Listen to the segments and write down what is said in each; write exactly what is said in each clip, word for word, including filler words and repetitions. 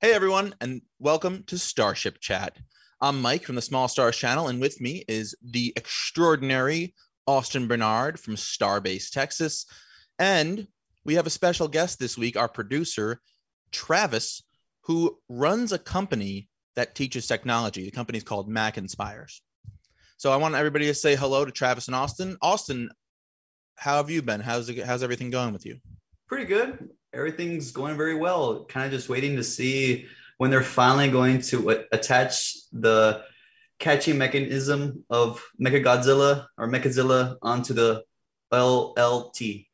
Hey everyone, and welcome to Starship Chat. I'm Mike from the Small Stars Channel, and with me is the extraordinary Austin Barnard from Starbase, Texas. And we have a special guest this week, our producer, Travis, who runs a company that teaches technology. The company's called Mac Inspires. So I want everybody to say hello to Travis and Austin. Austin, how have you been? How's it, how's everything going with you? Pretty good. Everything's going very well. Kind of just waiting to see when they're finally going to attach the catching mechanism of Mechagodzilla or Mechazilla onto the L L T.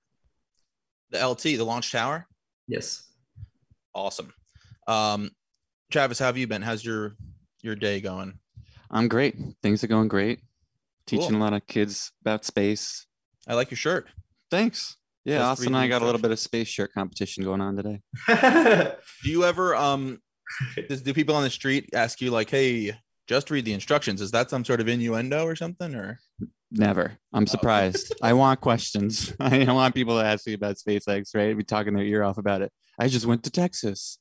The L T, the launch tower? Yes. Awesome. Um, Travis, how have you been? How's your, your day going? I'm great. Things are going great. Teaching cool. A lot of kids about space. I like your shirt. Thanks. Yeah, That's Austin and I got a little bit of space shirt competition going on today. Do you ever, um, does, do people on the street ask you like, hey, just read the instructions? Is that some sort of innuendo or something? Or never. I'm surprised. Oh. I want questions. I want people to ask me about SpaceX, right? Be talking their ear off about it. I just went to Texas.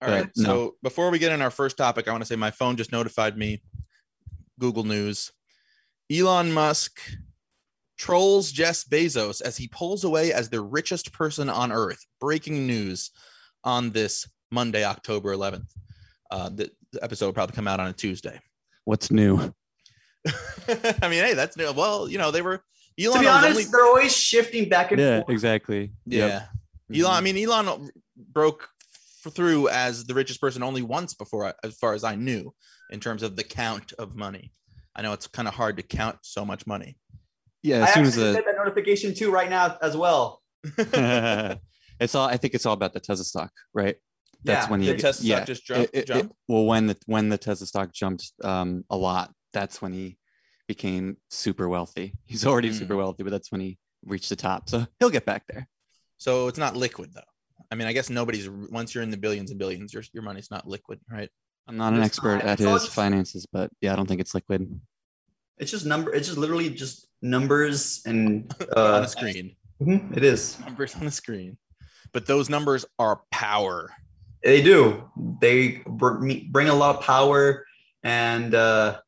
All but right. No. So before we get in our first topic, I want to say my phone just notified me. Google News. Elon Musk trolls Jeff Bezos as he pulls away as the richest person on Earth. Breaking news on this Monday, October eleventh. Uh, the, the episode will probably come out on a Tuesday. What's new? I mean, hey, that's new. Well, you know, they were... Elon to be honest, only... they're always shifting back and yeah, forth. Yeah, exactly. Yeah. Yep. Elon, I mean, Elon broke through as the richest person only once before, as far as I knew, in terms of the count of money. I know it's kind of hard to count so much money. Yeah, as I soon as the that notification too right now as well. It's all. I think it's all about the Tesla stock, right? That's yeah, when you, the Tesla yeah, stock just jumped. It, it, jumped. It, well, when the when the Tesla stock jumped um, a lot, that's when he became super wealthy. He's already mm. super wealthy, but that's when he reached the top. So he'll get back there. So it's not liquid, though. I mean, I guess nobody's once you're in the billions and billions, your your money's not liquid, right? I'm not an it's expert not, at his just... finances, but yeah, I don't think it's liquid. It's just number. It's just literally just numbers and uh, on the screen. Mm-hmm, it is numbers on the screen, but those numbers are power. They do. They bring a lot of power and uh,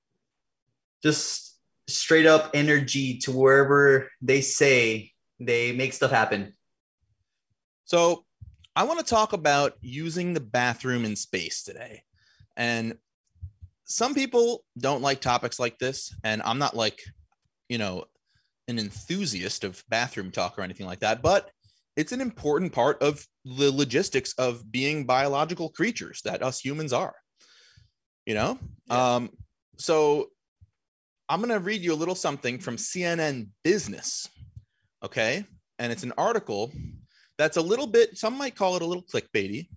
just straight up energy to wherever they say they make stuff happen. So, I want to talk about using the bathroom in space today, and some people don't like topics like this, and I'm not like, you know, an enthusiast of bathroom talk or anything like that, but it's an important part of the logistics of being biological creatures that us humans are, you know? Yeah. Um, so I'm going to read you a little something from C N N Business, okay? And it's an article that's a little bit, some might call it a little clickbaity.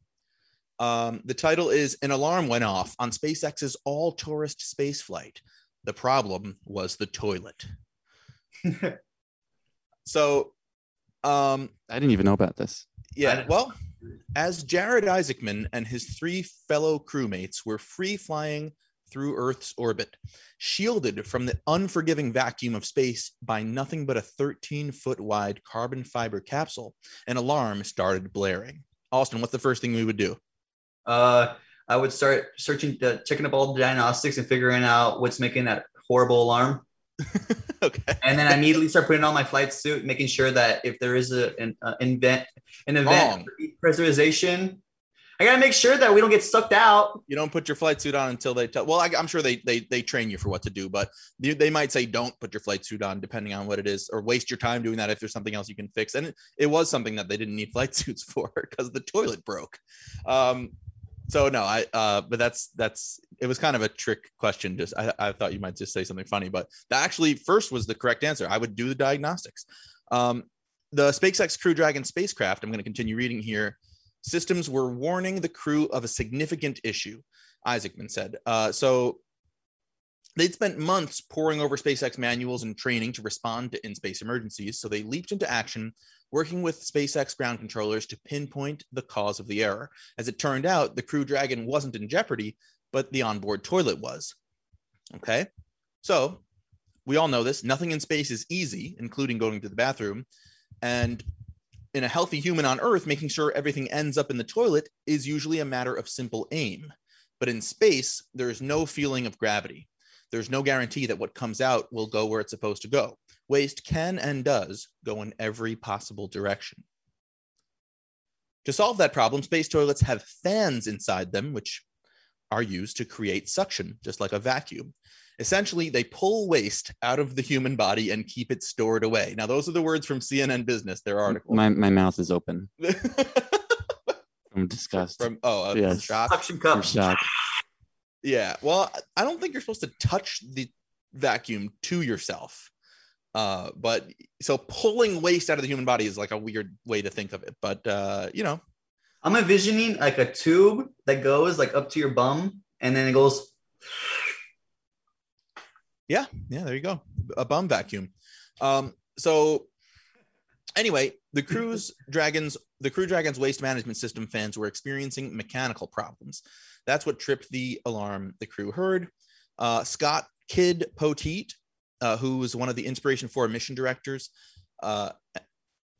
Um, the title is "An Alarm Went Off on SpaceX's All-Tourist Spaceflight. The Problem Was the Toilet." So, um, I didn't even know about this. Yeah, well, as Jared Isaacman and his three fellow crewmates were free flying through Earth's orbit, shielded from the unforgiving vacuum of space by nothing but a thirteen-foot wide carbon fiber capsule, an alarm started blaring. Austin, what's the first thing we would do? Uh, I would start searching, uh, checking up all the diagnostics and figuring out what's making that horrible alarm. Okay. And then I immediately start putting on my flight suit, making sure that if there is a, an uh, event, an event pressurization, I got to make sure that we don't get sucked out. You don't put your flight suit on until they tell. Well, I, I'm sure they, they, they train you for what to do, but they, they might say, don't put your flight suit on depending on what it is, or waste your time doing that if there's something else you can fix. And it, it was something that they didn't need flight suits for because the toilet broke. Um, So no, I, uh, but that's, that's, it was kind of a trick question. Just, I, I thought you might just say something funny, but that actually first was the correct answer. I would do the diagnostics. Um, the SpaceX Crew Dragon spacecraft, I'm going to continue reading here. Systems were warning the crew of a significant issue, Isaacman said. Uh, so they'd spent months poring over SpaceX manuals and training to respond to in-space emergencies. So they leaped into action, working with SpaceX ground controllers to pinpoint the cause of the error. As it turned out, the Crew Dragon wasn't in jeopardy, but the onboard toilet was. Okay, so we all know this. Nothing in space is easy, including going to the bathroom. And in a healthy human on Earth, making sure everything ends up in the toilet is usually a matter of simple aim. But in space, there is no feeling of gravity. There's no guarantee that what comes out will go where it's supposed to go. Waste can and does go in every possible direction. To solve that problem, space toilets have fans inside them, which are used to create suction, just like a vacuum. Essentially, they pull waste out of the human body and keep it stored away. Now, those are the words from C N N Business, their article. My, my mouth is open. I'm disgusted. From, oh, uh, yes. Shock. Suction cup. Yeah, well, I don't think you're supposed to touch the vacuum to yourself. Uh, but so pulling waste out of the human body is like a weird way to think of it. But, uh, you know, I'm envisioning like a tube that goes like up to your bum and then it goes. Yeah. Yeah. There you go. A bum vacuum. Um, so anyway, the Crew's Dragon's, the Crew Dragon's waste management system fans were experiencing mechanical problems. That's what tripped the alarm the crew heard. Uh, Scott Kidd Poteet, Uh, who was one of the Inspiration four mission directors, uh,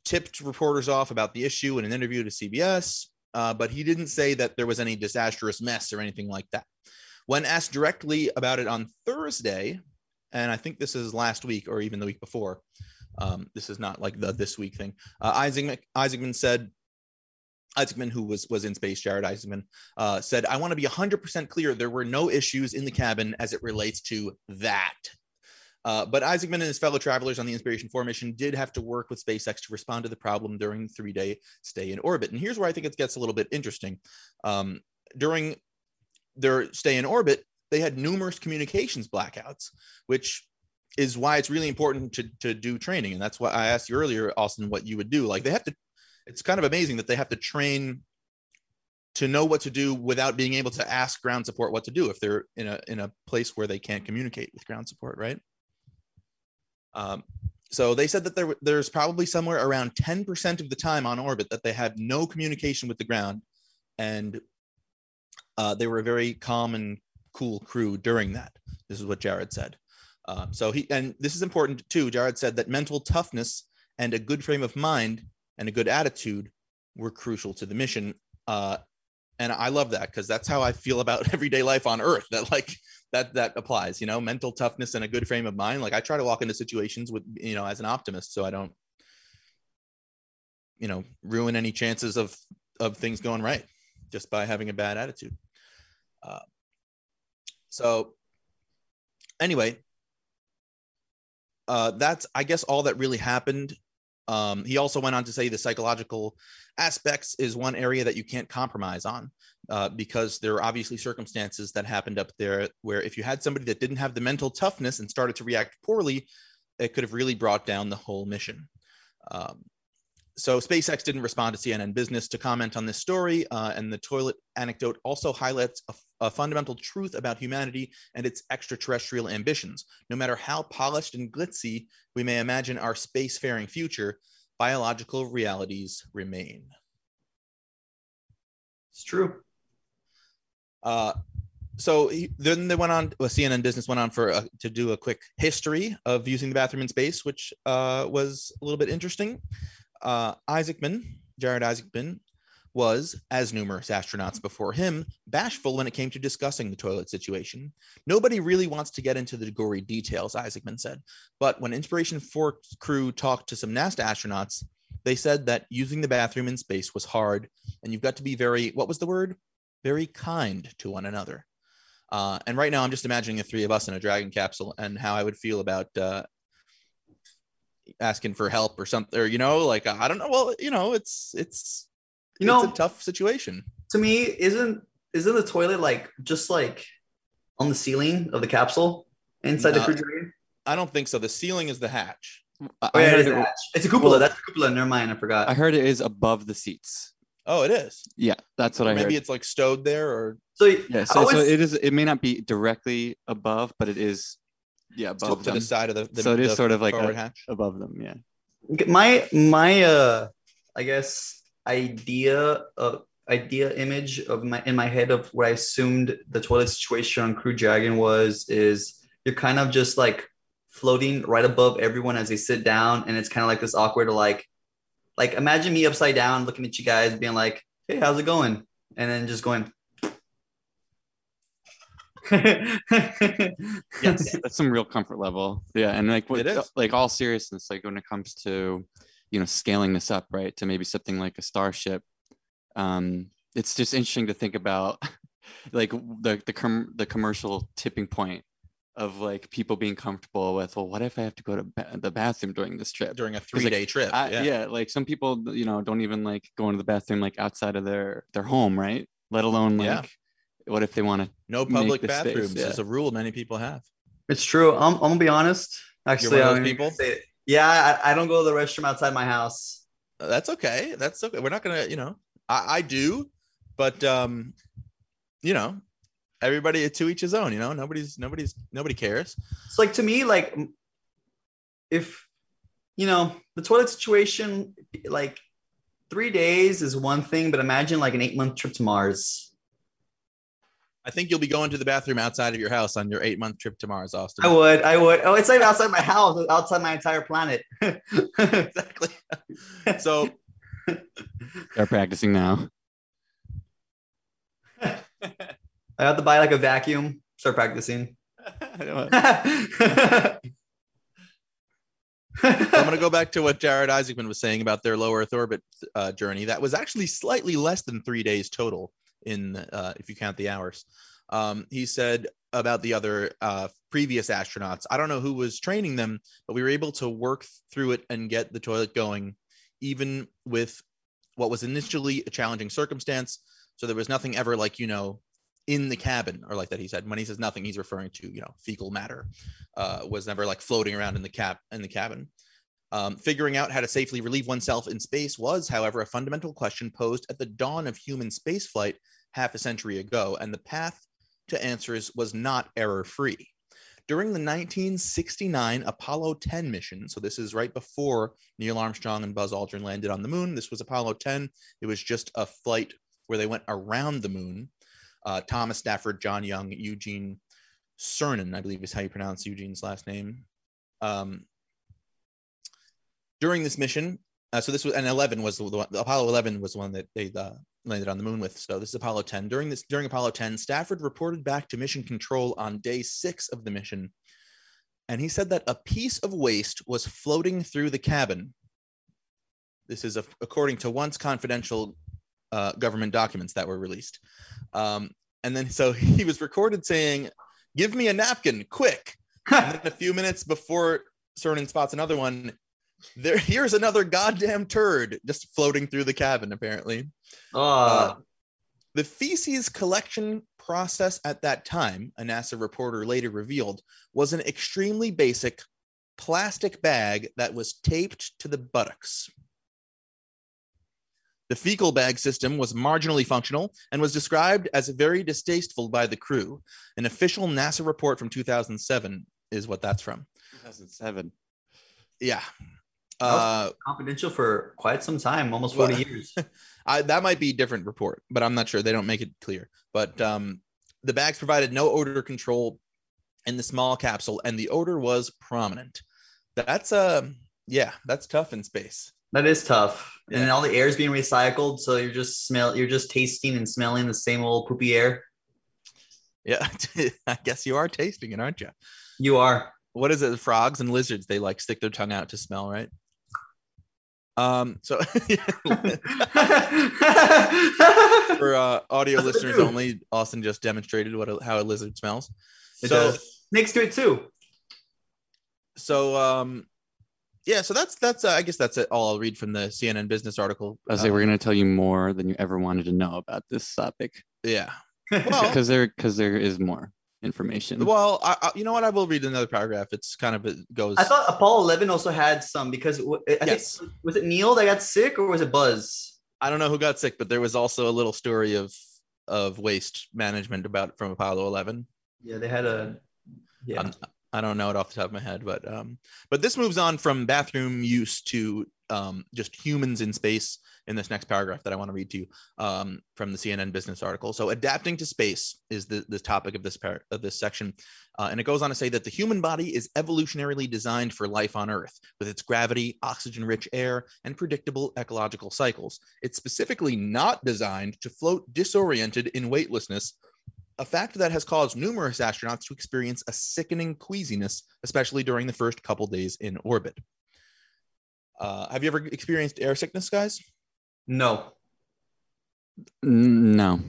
tipped reporters off about the issue in an interview to C B S, uh, but he didn't say that there was any disastrous mess or anything like that. When asked directly about it on Thursday, and I think this is last week or even the week before, um, this is not like the this week thing, uh, Isaacman, Isaacman said, Isaacman, who was, was in space, Jared Isaacman, uh, said, "I want to be one hundred percent clear, there were no issues in the cabin as it relates to that." Uh, but Isaacman and his fellow travelers on the Inspiration four mission did have to work with SpaceX to respond to the problem during the three-day stay in orbit. And here's where I think it gets a little bit interesting. Um, during their stay in orbit, they had numerous communications blackouts, which is why it's really important to, to do training. And that's why I asked you earlier, Austin, what you would do. Like they have to, it's kind of amazing that they have to train to know what to do without being able to ask ground support what to do if they're in a, in a place where they can't communicate with ground support, right? Um, so they said that there, there's probably somewhere around ten percent of the time on orbit that they had no communication with the ground, and uh, they were a very calm and cool crew during that. This is what Jared said. Um, so he, and this is important too, Jared said that mental toughness and a good frame of mind and a good attitude were crucial to the mission. Uh, and I love that because that's how I feel about everyday life on Earth, that like, That, that applies, you know, mental toughness and a good frame of mind. Like I try to walk into situations with, you know, as an optimist, so I don't, you know, ruin any chances of, of things going right just by having a bad attitude. Uh, so anyway, uh, that's, I guess, all that really happened. Um, he also went on to say the psychological aspects is one area that you can't compromise on uh, because there are obviously circumstances that happened up there where if you had somebody that didn't have the mental toughness and started to react poorly, it could have really brought down the whole mission. Um, so SpaceX didn't respond to C N N Business to comment on this story. Uh, and the toilet anecdote also highlights a, a fundamental truth about humanity and its extraterrestrial ambitions. No matter how polished and glitzy we may imagine our spacefaring future, biological realities remain. It's true. Uh, so he, then they went on, well, C N N Business went on for a, to do a quick history of using the bathroom in space, which uh, was a little bit interesting. Uh, Isaacman, Jared Isaacman, was, as numerous astronauts before him, bashful when it came to discussing the toilet situation. "Nobody really wants to get into the gory details," Isaacman said. "But when Inspiration four crew talked to some NASA astronauts, they said that using the bathroom in space was hard, and you've got to be very, what was the word? Very kind to one another." Uh, and right now, I'm just imagining the three of us in a Dragon capsule and how I would feel about uh, asking for help or something, or, you know, like, I don't know. Well, you know, it's, it's, you know, it's a tough situation. To me, isn't isn't the toilet like just like on the ceiling of the capsule inside no, the Crew Dragon? I don't think so. The ceiling is the hatch. Oh, yeah, it is a hatch. It's a cupola. Well, that's a cupola. Never mind, I forgot. I heard it is above the seats. Oh, it is. Yeah, that's what or I maybe heard. Maybe it's like stowed there, or so. Yeah, so, always... so it is. It may not be directly above, but it is. Yeah, above to them. The side of the. the so it is the sort of like a, hatch. Above them. Yeah. My my uh, I guess. idea uh, idea image of my in my head of what I assumed the toilet situation on Crew Dragon was is you're kind of just like floating right above everyone as they sit down, and it's kind of like this awkward like Like, imagine me upside down looking at you guys being like, hey, how's it going? And then just going. Yes, that's some real comfort level. Yeah. And like, what, like all seriousness, like when it comes to, you know, scaling this up, right, to maybe something like a Starship. Um, it's just interesting to think about, like the, the, com- the commercial tipping point of like people being comfortable with, well, what if I have to go to ba- the bathroom during this trip? During a three day like, trip. I, yeah. yeah. Like some people, you know, don't even like go into the bathroom, like outside of their, their home. Right. Let alone like, yeah. what if they want to no public bathrooms? Yeah. It's a rule many people have. It's true. I'm, I'm gonna be honest. Actually, You're one of those people? Say it. Yeah, I, I don't go to the restroom outside my house. That's okay. That's okay. We're not gonna, you know, I, I do, but um, you know, everybody to each his own. You know, nobody's nobody's nobody cares. It's like, to me, like if you know the toilet situation, like three days is one thing, but imagine like an eight month trip to Mars. I think you'll be going to the bathroom outside of your house on your eight month trip to Mars, Austin. I would, I would. Oh, it's like outside my house, outside my entire planet. Exactly. So they're practicing now. I have to buy like a vacuum, start practicing. I'm going to go back to what Jared Isaacman was saying about their low Earth orbit uh, journey. That was actually slightly less than three days total. In uh, if you count the hours, um, he said about the other uh, previous astronauts, I don't know who was training them, but we were able to work through it and get the toilet going, even with what was initially a challenging circumstance. So there was nothing ever like, you know, in the cabin or like that. He said, when he says nothing, he's referring to, you know, fecal matter uh, was never like floating around in the cap in the cabin. Um, figuring out how to safely relieve oneself in space was, however, a fundamental question posed at the dawn of human spaceflight half a century ago, and the path to answers was not error-free. During the nineteen sixty-nine Apollo ten mission, so this is right before Neil Armstrong and Buzz Aldrin landed on the moon, this was Apollo ten, it was just a flight where they went around the moon. Uh, Thomas Stafford, John Young, Eugene Cernan, I believe is how you pronounce Eugene's last name, um, during this mission, uh, so this was and eleven was the one, Apollo eleven was the one that they uh, landed on the moon with. So this is Apollo ten. During this, during Apollo ten, Stafford reported back to mission control on day six of the mission, and he said that a piece of waste was floating through the cabin. This is a, according to once confidential uh, government documents that were released. Um, and then, so he was recorded saying, "Give me a napkin, quick!" And then a few minutes before Cernan spots another one. There, here's another goddamn turd just floating through the cabin, apparently. Uh. Uh, the feces collection process at that time, a NASA reporter later revealed, was an extremely basic plastic bag that was taped to the buttocks. The fecal bag system was marginally functional and was described as very distasteful by the crew. An official NASA report from two thousand seven is what that's from. two thousand seven Yeah. Uh, confidential for quite some time, almost forty well, years. I, that might be a different report, but I'm not sure. They don't make it clear. But um, the bags provided no odor control in the small capsule, and the odor was prominent. That's uh, yeah, that's tough in space. That is tough, yeah. And all the air is being recycled, so you're just smell, you're just tasting and smelling the same old poopy air. Yeah, I guess you are tasting it, aren't you? You are. What is it? Frogs and lizards, they like stick their tongue out to smell, right? Um, so for uh, audio that's listeners only, Austin just demonstrated what a, how a lizard smells. It so does. Next to it too. So um, yeah, so that's that's uh, I guess that's it. All I'll read from the C N N Business article. I was um, like, we're gonna tell you more than you ever wanted to know about this topic. Yeah, well, because there because there is more information. Well, I, I, you know what? I will read another paragraph. It's kind of, it goes. I thought Apollo eleven also had some because I think, yes. Was it Neil that got sick or was it Buzz? I don't know who got sick, but there was also a little story of of waste management about from Apollo eleven. Yeah, they had a. Yeah, I'm, I don't know it off the top of my head, but um, but this moves on from bathroom use to um, just humans in space in this next paragraph that I want to read to you um, from the C N N Business article. So adapting to space is the, the topic of this part of this section. Uh, and it goes on to say that the human body is evolutionarily designed for life on Earth with its gravity, oxygen rich air, and predictable ecological cycles. It's specifically not designed to float disoriented in weightlessness, a fact that has caused numerous astronauts to experience a sickening queasiness, especially during the first couple days in orbit. Uh, have you ever experienced air sickness, guys? No. No.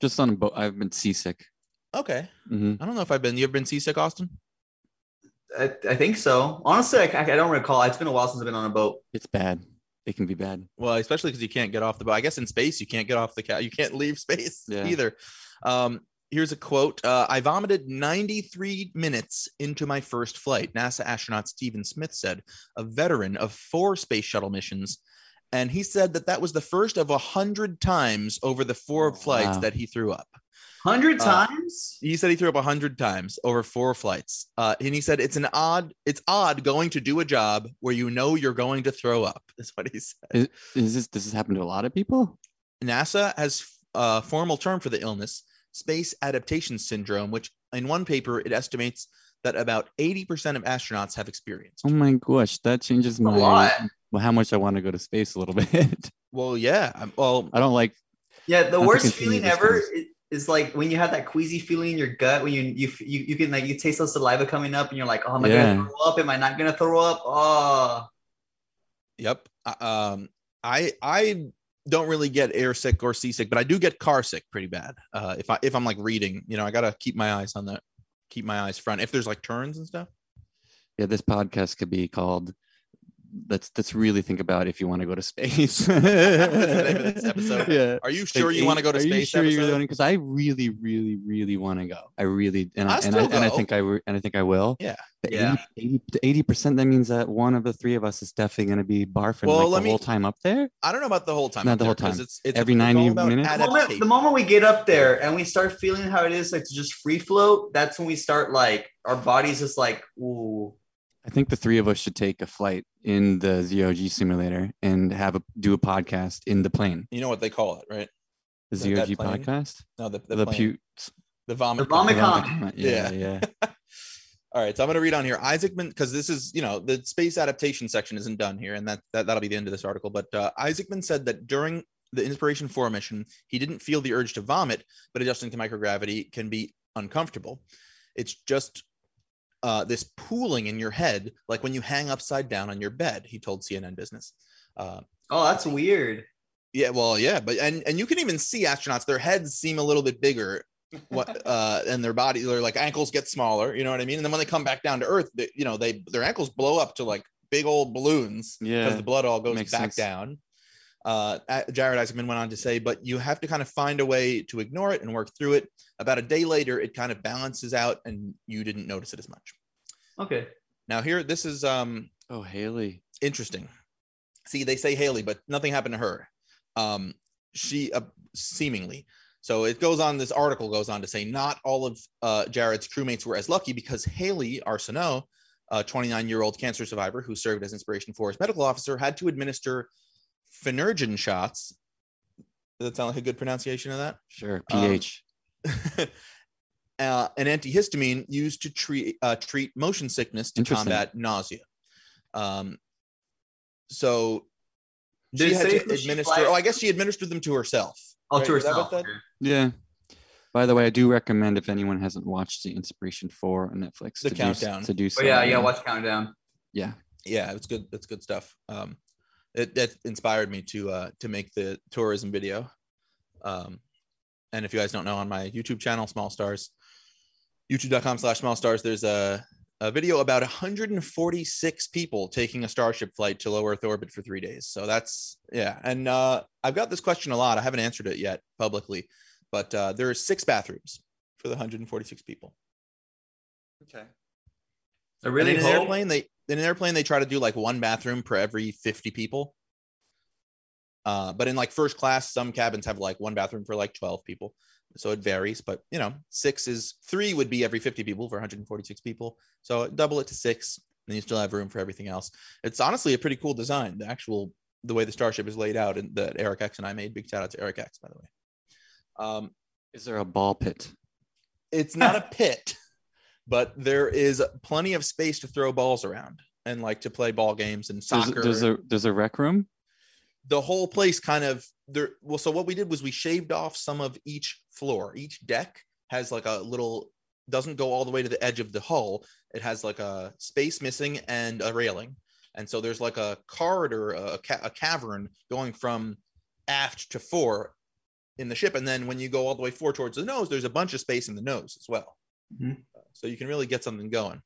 Just on a boat. I've been seasick. Okay. Mm-hmm. I don't know if I've been. You've been seasick, Austin? I, I think so. Honestly, I, I don't recall. It's been a while since I've been on a boat. It's bad. It can be bad. Well, especially because you can't get off the boat. I guess in space, you can't get off the couch. You can't leave space yeah. either. Um, here's a quote. Uh, I vomited ninety-three minutes into my first flight, NASA astronaut Steven Smith said, a veteran of four space shuttle missions. And he said that that was the first of one hundred times over the four flights wow. that he threw up. Hundred times? Uh, he said he threw up a hundred times over four flights. Uh, and he said, it's an odd, it's odd going to do a job where you know you're going to throw up, is what he said. Is, is this, does this happen to a lot of people? NASA has a formal term for the illness, space adaptation syndrome, which in one paper, it estimates that about eighty percent of astronauts have experienced. Oh my gosh, that changes my, a lot. Well, how much I want to go to space a little bit. Well, yeah. I'm, well, I don't like. Yeah, the worst feeling ever is, it's like when you have that queasy feeling in your gut, when you you you, you can like you taste the saliva coming up, and you're like, "Oh, am I yeah. gonna throw up? Am I not gonna throw up?" Oh, yep. Um, I I don't really get air sick or seasick, but I do get car sick pretty bad. Uh, if I if I'm like reading, you know, I gotta keep my eyes on the keep my eyes front. If there's like turns and stuff. Yeah, this podcast could be called Let's let's really think about if you want to go to space. This episode. Yeah. Are you sure like, you want to go to are space? You sure you really want to? Because I really, really, really want to go. I really and I, I and, I, and I think I re- and I think I will. Yeah. But yeah. eighty percent. That means that one of the three of us is definitely going to be barfing well, like, let the me, whole time up there. I don't know about the whole time. Not the whole time. It's, it's every ninety minutes. The moment, the moment we get up there and we start feeling how it is like to just free float, that's when we start like our body's just like ooh. I think the three of us should take a flight in the Z O G simulator and have a do a podcast in the plane. You know what they call it, right? The, the Z O G podcast? No, the the, the pute. The vomit. The vomit comment. Yeah, yeah. yeah. All right, so I'm going to read on here. Isaacman, because this is, you know, the space adaptation section isn't done here, and that, that that'll be the end of this article. But uh, Isaacman said that during the Inspiration four mission, he didn't feel the urge to vomit, but adjusting to microgravity can be uncomfortable. It's just Uh, this pooling in your head, like when you hang upside down on your bed, he told C N N Business. Uh, oh, that's weird. Yeah, well, yeah, but and and you can even see astronauts; their heads seem a little bit bigger, what uh, and their body, their like ankles get smaller. You know what I mean? And then when they come back down to Earth, they, you know, they their ankles blow up to like big old balloons because yeah, the blood all goes back sense. down. Uh, Jared Isaacman went on to say, but you have to kind of find a way to ignore it and work through it. About a day later, it kind of balances out and you didn't notice it as much. Okay. Now here, this is, um, oh, Hayley. Interesting. See, they say Hayley, but nothing happened to her. Um, she uh, seemingly, so it goes on. This article goes on to say, not all of uh, Jared's crewmates were as lucky because Hayley Arceneaux, a twenty-nine year old cancer survivor who served as Inspiration four's medical officer, had to administer Phenergan shots. Does that sound like a good pronunciation of that? Sure. P H. Um, uh, an antihistamine used to treat uh, treat motion sickness to combat nausea. Um, so she Did had to administer. She oh, I guess she administered them to herself. Oh, right? to herself. That that? Yeah. By the way, I do recommend if anyone hasn't watched the Inspiration four on Netflix, the to countdown do, to do so. Oh, yeah, yeah, watch Countdown. Yeah, yeah, it's good. That's good stuff. Um, It, that inspired me to uh, to make the tourism video. Um, and if you guys don't know, on my YouTube channel, Small Stars, youtube.com slash Small Stars, there's a, a video about one hundred forty-six people taking a Starship flight to low Earth orbit for three days. So that's, yeah. And uh, I've got this question a lot. I haven't answered it yet publicly, but uh, there are six bathrooms for the one hundred forty-six people. Okay. I really hope. In an airplane, they... In an airplane, they try to do like one bathroom per every fifty people. Uh, but in like first class, some cabins have like one bathroom for like twelve people. So it varies. But, you know, six is three would be every fifty people for one hundred forty-six people. So double it to six. and you still have room for everything else. It's honestly a pretty cool design, the actual, the way the Starship is laid out, and that Eric X and I made. Big shout out to Eric X, by the way. Um, is there a ball pit? It's not a pit, but there is plenty of space to throw balls around and like to play ball games and soccer. There's, there's a there's a rec room. The whole place kind of there. Well, so what we did was we shaved off some of each floor. Each deck has like a little, doesn't go all the way to the edge of the hull. It has like a space missing and a railing. And so there's like a corridor, a, ca- a cavern going from aft to fore in the ship. And then when you go all the way forward towards the nose, there's a bunch of space in the nose as well. Mm-hmm. So you can really get something going.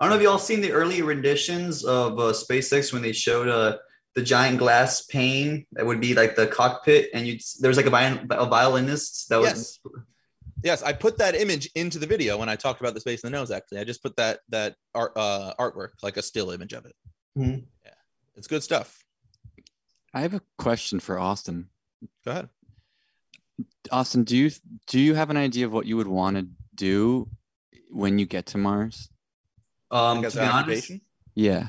I don't know if you all seen the early renditions of uh, SpaceX when they showed uh, the giant glass pane that would be like the cockpit. And you'd, there was like a, viol- a violinist that was... Yes. Yes, I put that image into the video when I talked about the space in the nose, actually. I just put that that art, uh, artwork, like a still image of it. Mm-hmm. Yeah, it's good stuff. I have a question for Austin. Go ahead. Austin, do you do you have an idea of what you would want to do when you get to Mars? Um, to be honest, yeah.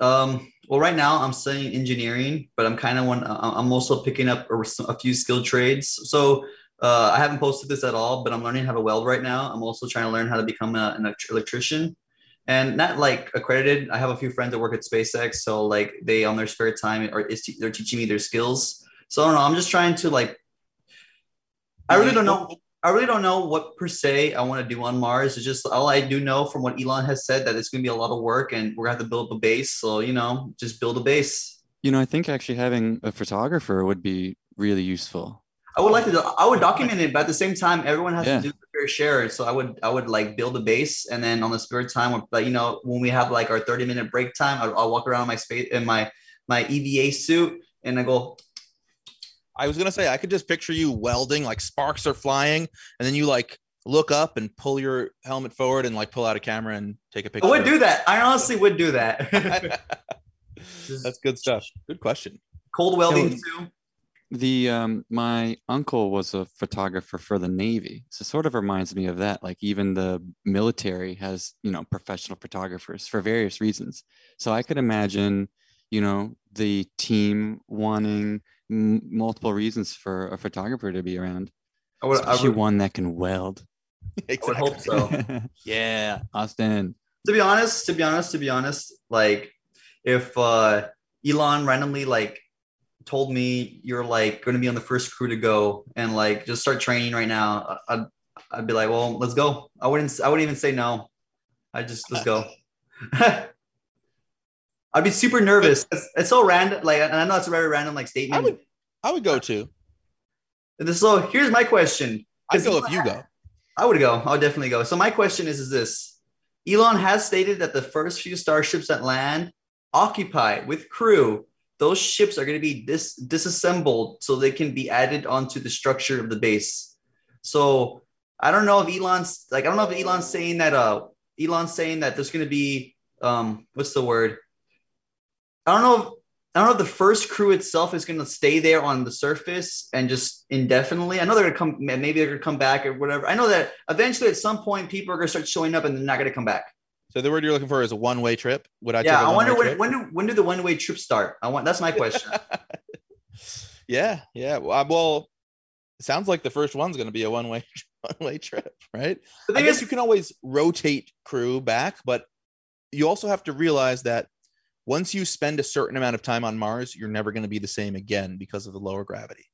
Um, well, right now I'm studying engineering, but I'm kind of one. I'm also picking up a few skilled trades. So uh, I haven't posted this at all, but I'm learning how to weld right now. I'm also trying to learn how to become a, an electrician. And not like accredited. I have a few friends that work at SpaceX, so like they on their spare time are is te- they're teaching me their skills. So I don't know. I'm just trying to like. I really don't know. I really don't know what per se I want to do on Mars. It's just all I do know from what Elon has said that it's going to be a lot of work, and we're going to have to build a base. So you know, just build a base. You know, I think actually having a photographer would be really useful. I would like to. Do, I would document it, but at the same time, everyone has yeah. to do. Share so I would I would like build a base, and then on the spare time, like you know, when we have like our thirty minute break time, I'll, I'll walk around in my space in my my E V A suit, and I go. I was gonna say I could just picture you welding, like sparks are flying, and then you like look up and pull your helmet forward and like pull out a camera and take a picture. I would do that. I honestly would do that. That's good stuff. Good question. Cold welding too. The um my uncle was a photographer for the Navy, so sort of reminds me of that. Like even the military has, you know, professional photographers for various reasons. So I could imagine, you know, the team wanting m- multiple reasons for a photographer to be around. I would, especially I would, one that can weld. Exactly. I would hope so. Yeah, Austin. To be honest, to be honest, to be honest, like if uh Elon randomly like told me you're like going to be on the first crew to go and like just start training right now, I'd, I'd be like, well, let's go. I wouldn't I wouldn't even say no. I just let's go. I'd be super nervous. It's, it's so random. Like, and I know it's a very random like statement. I would I would go too. And so here's my question. I'd go if you go. I would go. I would definitely go. So my question is is this: Elon has stated that the first few starships that land occupied with crew, those ships are going to be dis- disassembled so they can be added onto the structure of the base. So I don't know if Elon's like, I don't know if Elon's saying that, uh, Elon's saying that there's going to be, um, what's the word? I don't know. If, I don't know if the first crew itself is going to stay there on the surface and just indefinitely. I know they're going to come, maybe they're going to come back or whatever. I know that eventually at some point people are going to start showing up and they're not going to come back. So the word you're looking for is a one-way trip. Would I? Yeah, I wonder when, when do when do the one-way trips start? I want that's my question. yeah, yeah. Well, I, well, it sounds like the first one's going to be a one-way one-way trip, right? The thing I guess is, you can always rotate crew back, but you also have to realize that once you spend a certain amount of time on Mars, you're never going to be the same again because of the lower gravity.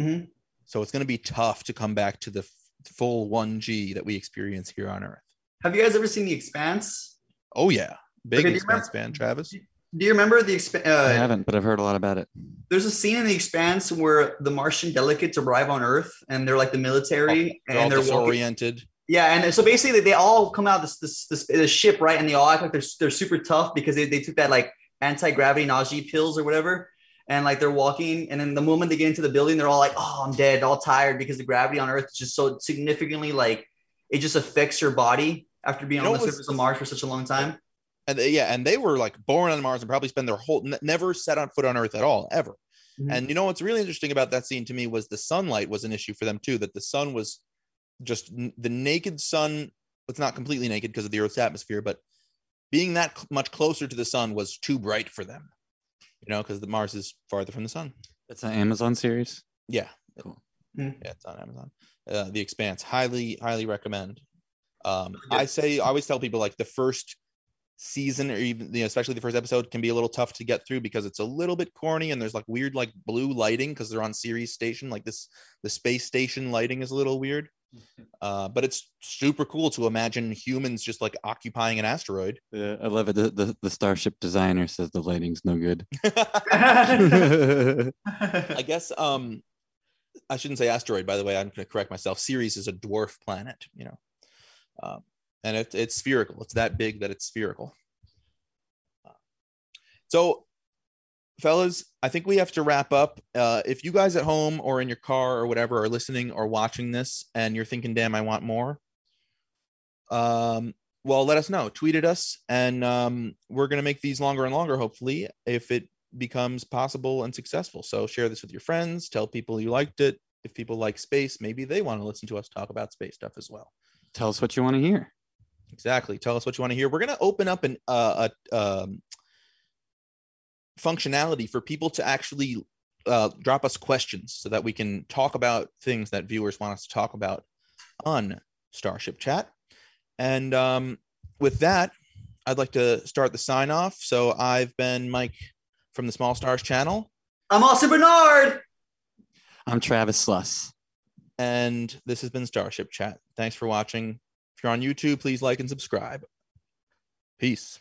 Mm-hmm. So it's going to be tough to come back to the f- full one G that we experience here on Earth. Have you guys ever seen The Expanse? Oh, yeah. Big okay, Expanse fan, Travis. Do you remember The Expanse? Uh, I haven't, but I've heard a lot about it. There's a scene in The Expanse where the Martian delegates arrive on Earth, and they're like the military. Oh, they're and they're disoriented. Walking. Yeah, and so basically they all come out of this, this, this ship, right? And they all act like they're, they're super tough because they, they took that like anti-gravity nausea pills or whatever. And like they're walking, and then the moment they get into the building, they're all like, oh, I'm dead, all tired, because the gravity on Earth is just so significantly like, it just affects your body. After being you on the surface of Mars for such a long time. And they, yeah, and they were like born on Mars and probably spend their whole, n- never set on foot on Earth at all, ever. Mm-hmm. And you know what's really interesting about that scene to me was the sunlight was an issue for them too, that the sun was just n- the naked sun. It's not completely naked because of the Earth's atmosphere, but being that much closer to the sun was too bright for them, you know, because the Mars is farther from the sun. That's an Amazon series. Yeah. Cool. Yeah, it's on Amazon. Uh, The Expanse. Highly, highly recommend. Um, I say, I always tell people, like, the first season, or even, you know, especially the first episode, can be a little tough to get through because it's a little bit corny, and there's like weird, like, blue lighting because they're on Ceres station. Like this, the space station lighting is a little weird, uh, but it's super cool to imagine humans just like occupying an asteroid. Yeah, I love it. The, the, the Starship designer says the lighting's no good. I guess um, I shouldn't say asteroid, by the way. I'm going to correct myself. Ceres is a dwarf planet, you know. Um, And it, it's spherical. It's that big that it's spherical. So, fellas, I think we have to wrap up. Uh, if you guys at home or in your car or whatever are listening or watching this and you're thinking, damn, I want more, um, well, let us know. Tweet at us. And um, we're going to make these longer and longer, hopefully, if it becomes possible and successful. So share this with your friends. Tell people you liked it. If people like space, maybe they want to listen to us talk about space stuff as well. Tell us what you want to hear. Exactly. Tell us what you want to hear. We're going to open up an uh, a um, functionality for people to actually uh, drop us questions so that we can talk about things that viewers want us to talk about on Starship Chat. And um, with that, I'd like to start the sign off. So I've been Mike from the Small Stars Channel. I'm Austin Barnard. I'm Travis Sluss. And this has been Starship Chat. Thanks for watching. If you're on YouTube, please like and subscribe. Peace.